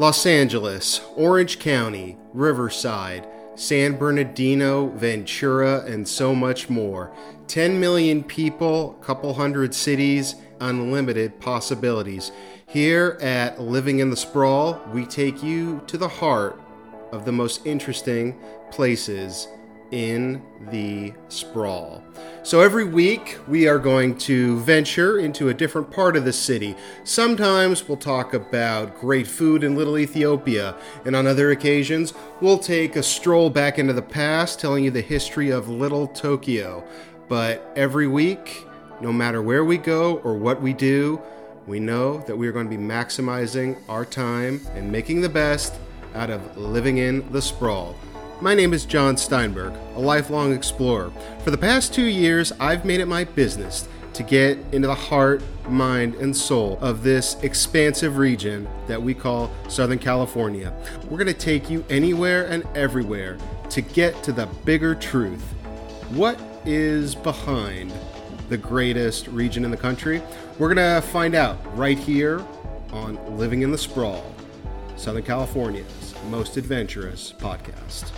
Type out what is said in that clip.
Los Angeles, Orange County, Riverside, San Bernardino, Ventura, and so much more. 10 million people, couple hundred cities, unlimited possibilities. Here at Living in the Sprawl, we take you to the heart of the most interesting places in the sprawl. So every week we are going to venture into a different part of the city. Sometimes we'll talk about great food in Little Ethiopia, and on other occasions we'll take a stroll back into the past, telling you the history of Little Tokyo. But every week, no matter where we go or what we do, we know that we are going to be maximizing our time and making the best out of living in the sprawl. My name is John Steinberg, a lifelong explorer. For the past 2 years, I've made it my business to get into the heart, mind, and soul of this expansive region that we call Southern California. We're going to take you anywhere and everywhere to get to the bigger truth. What is behind the greatest region in the country? We're going to find out right here on Living in the Sprawl, Southern California's most adventurous podcast.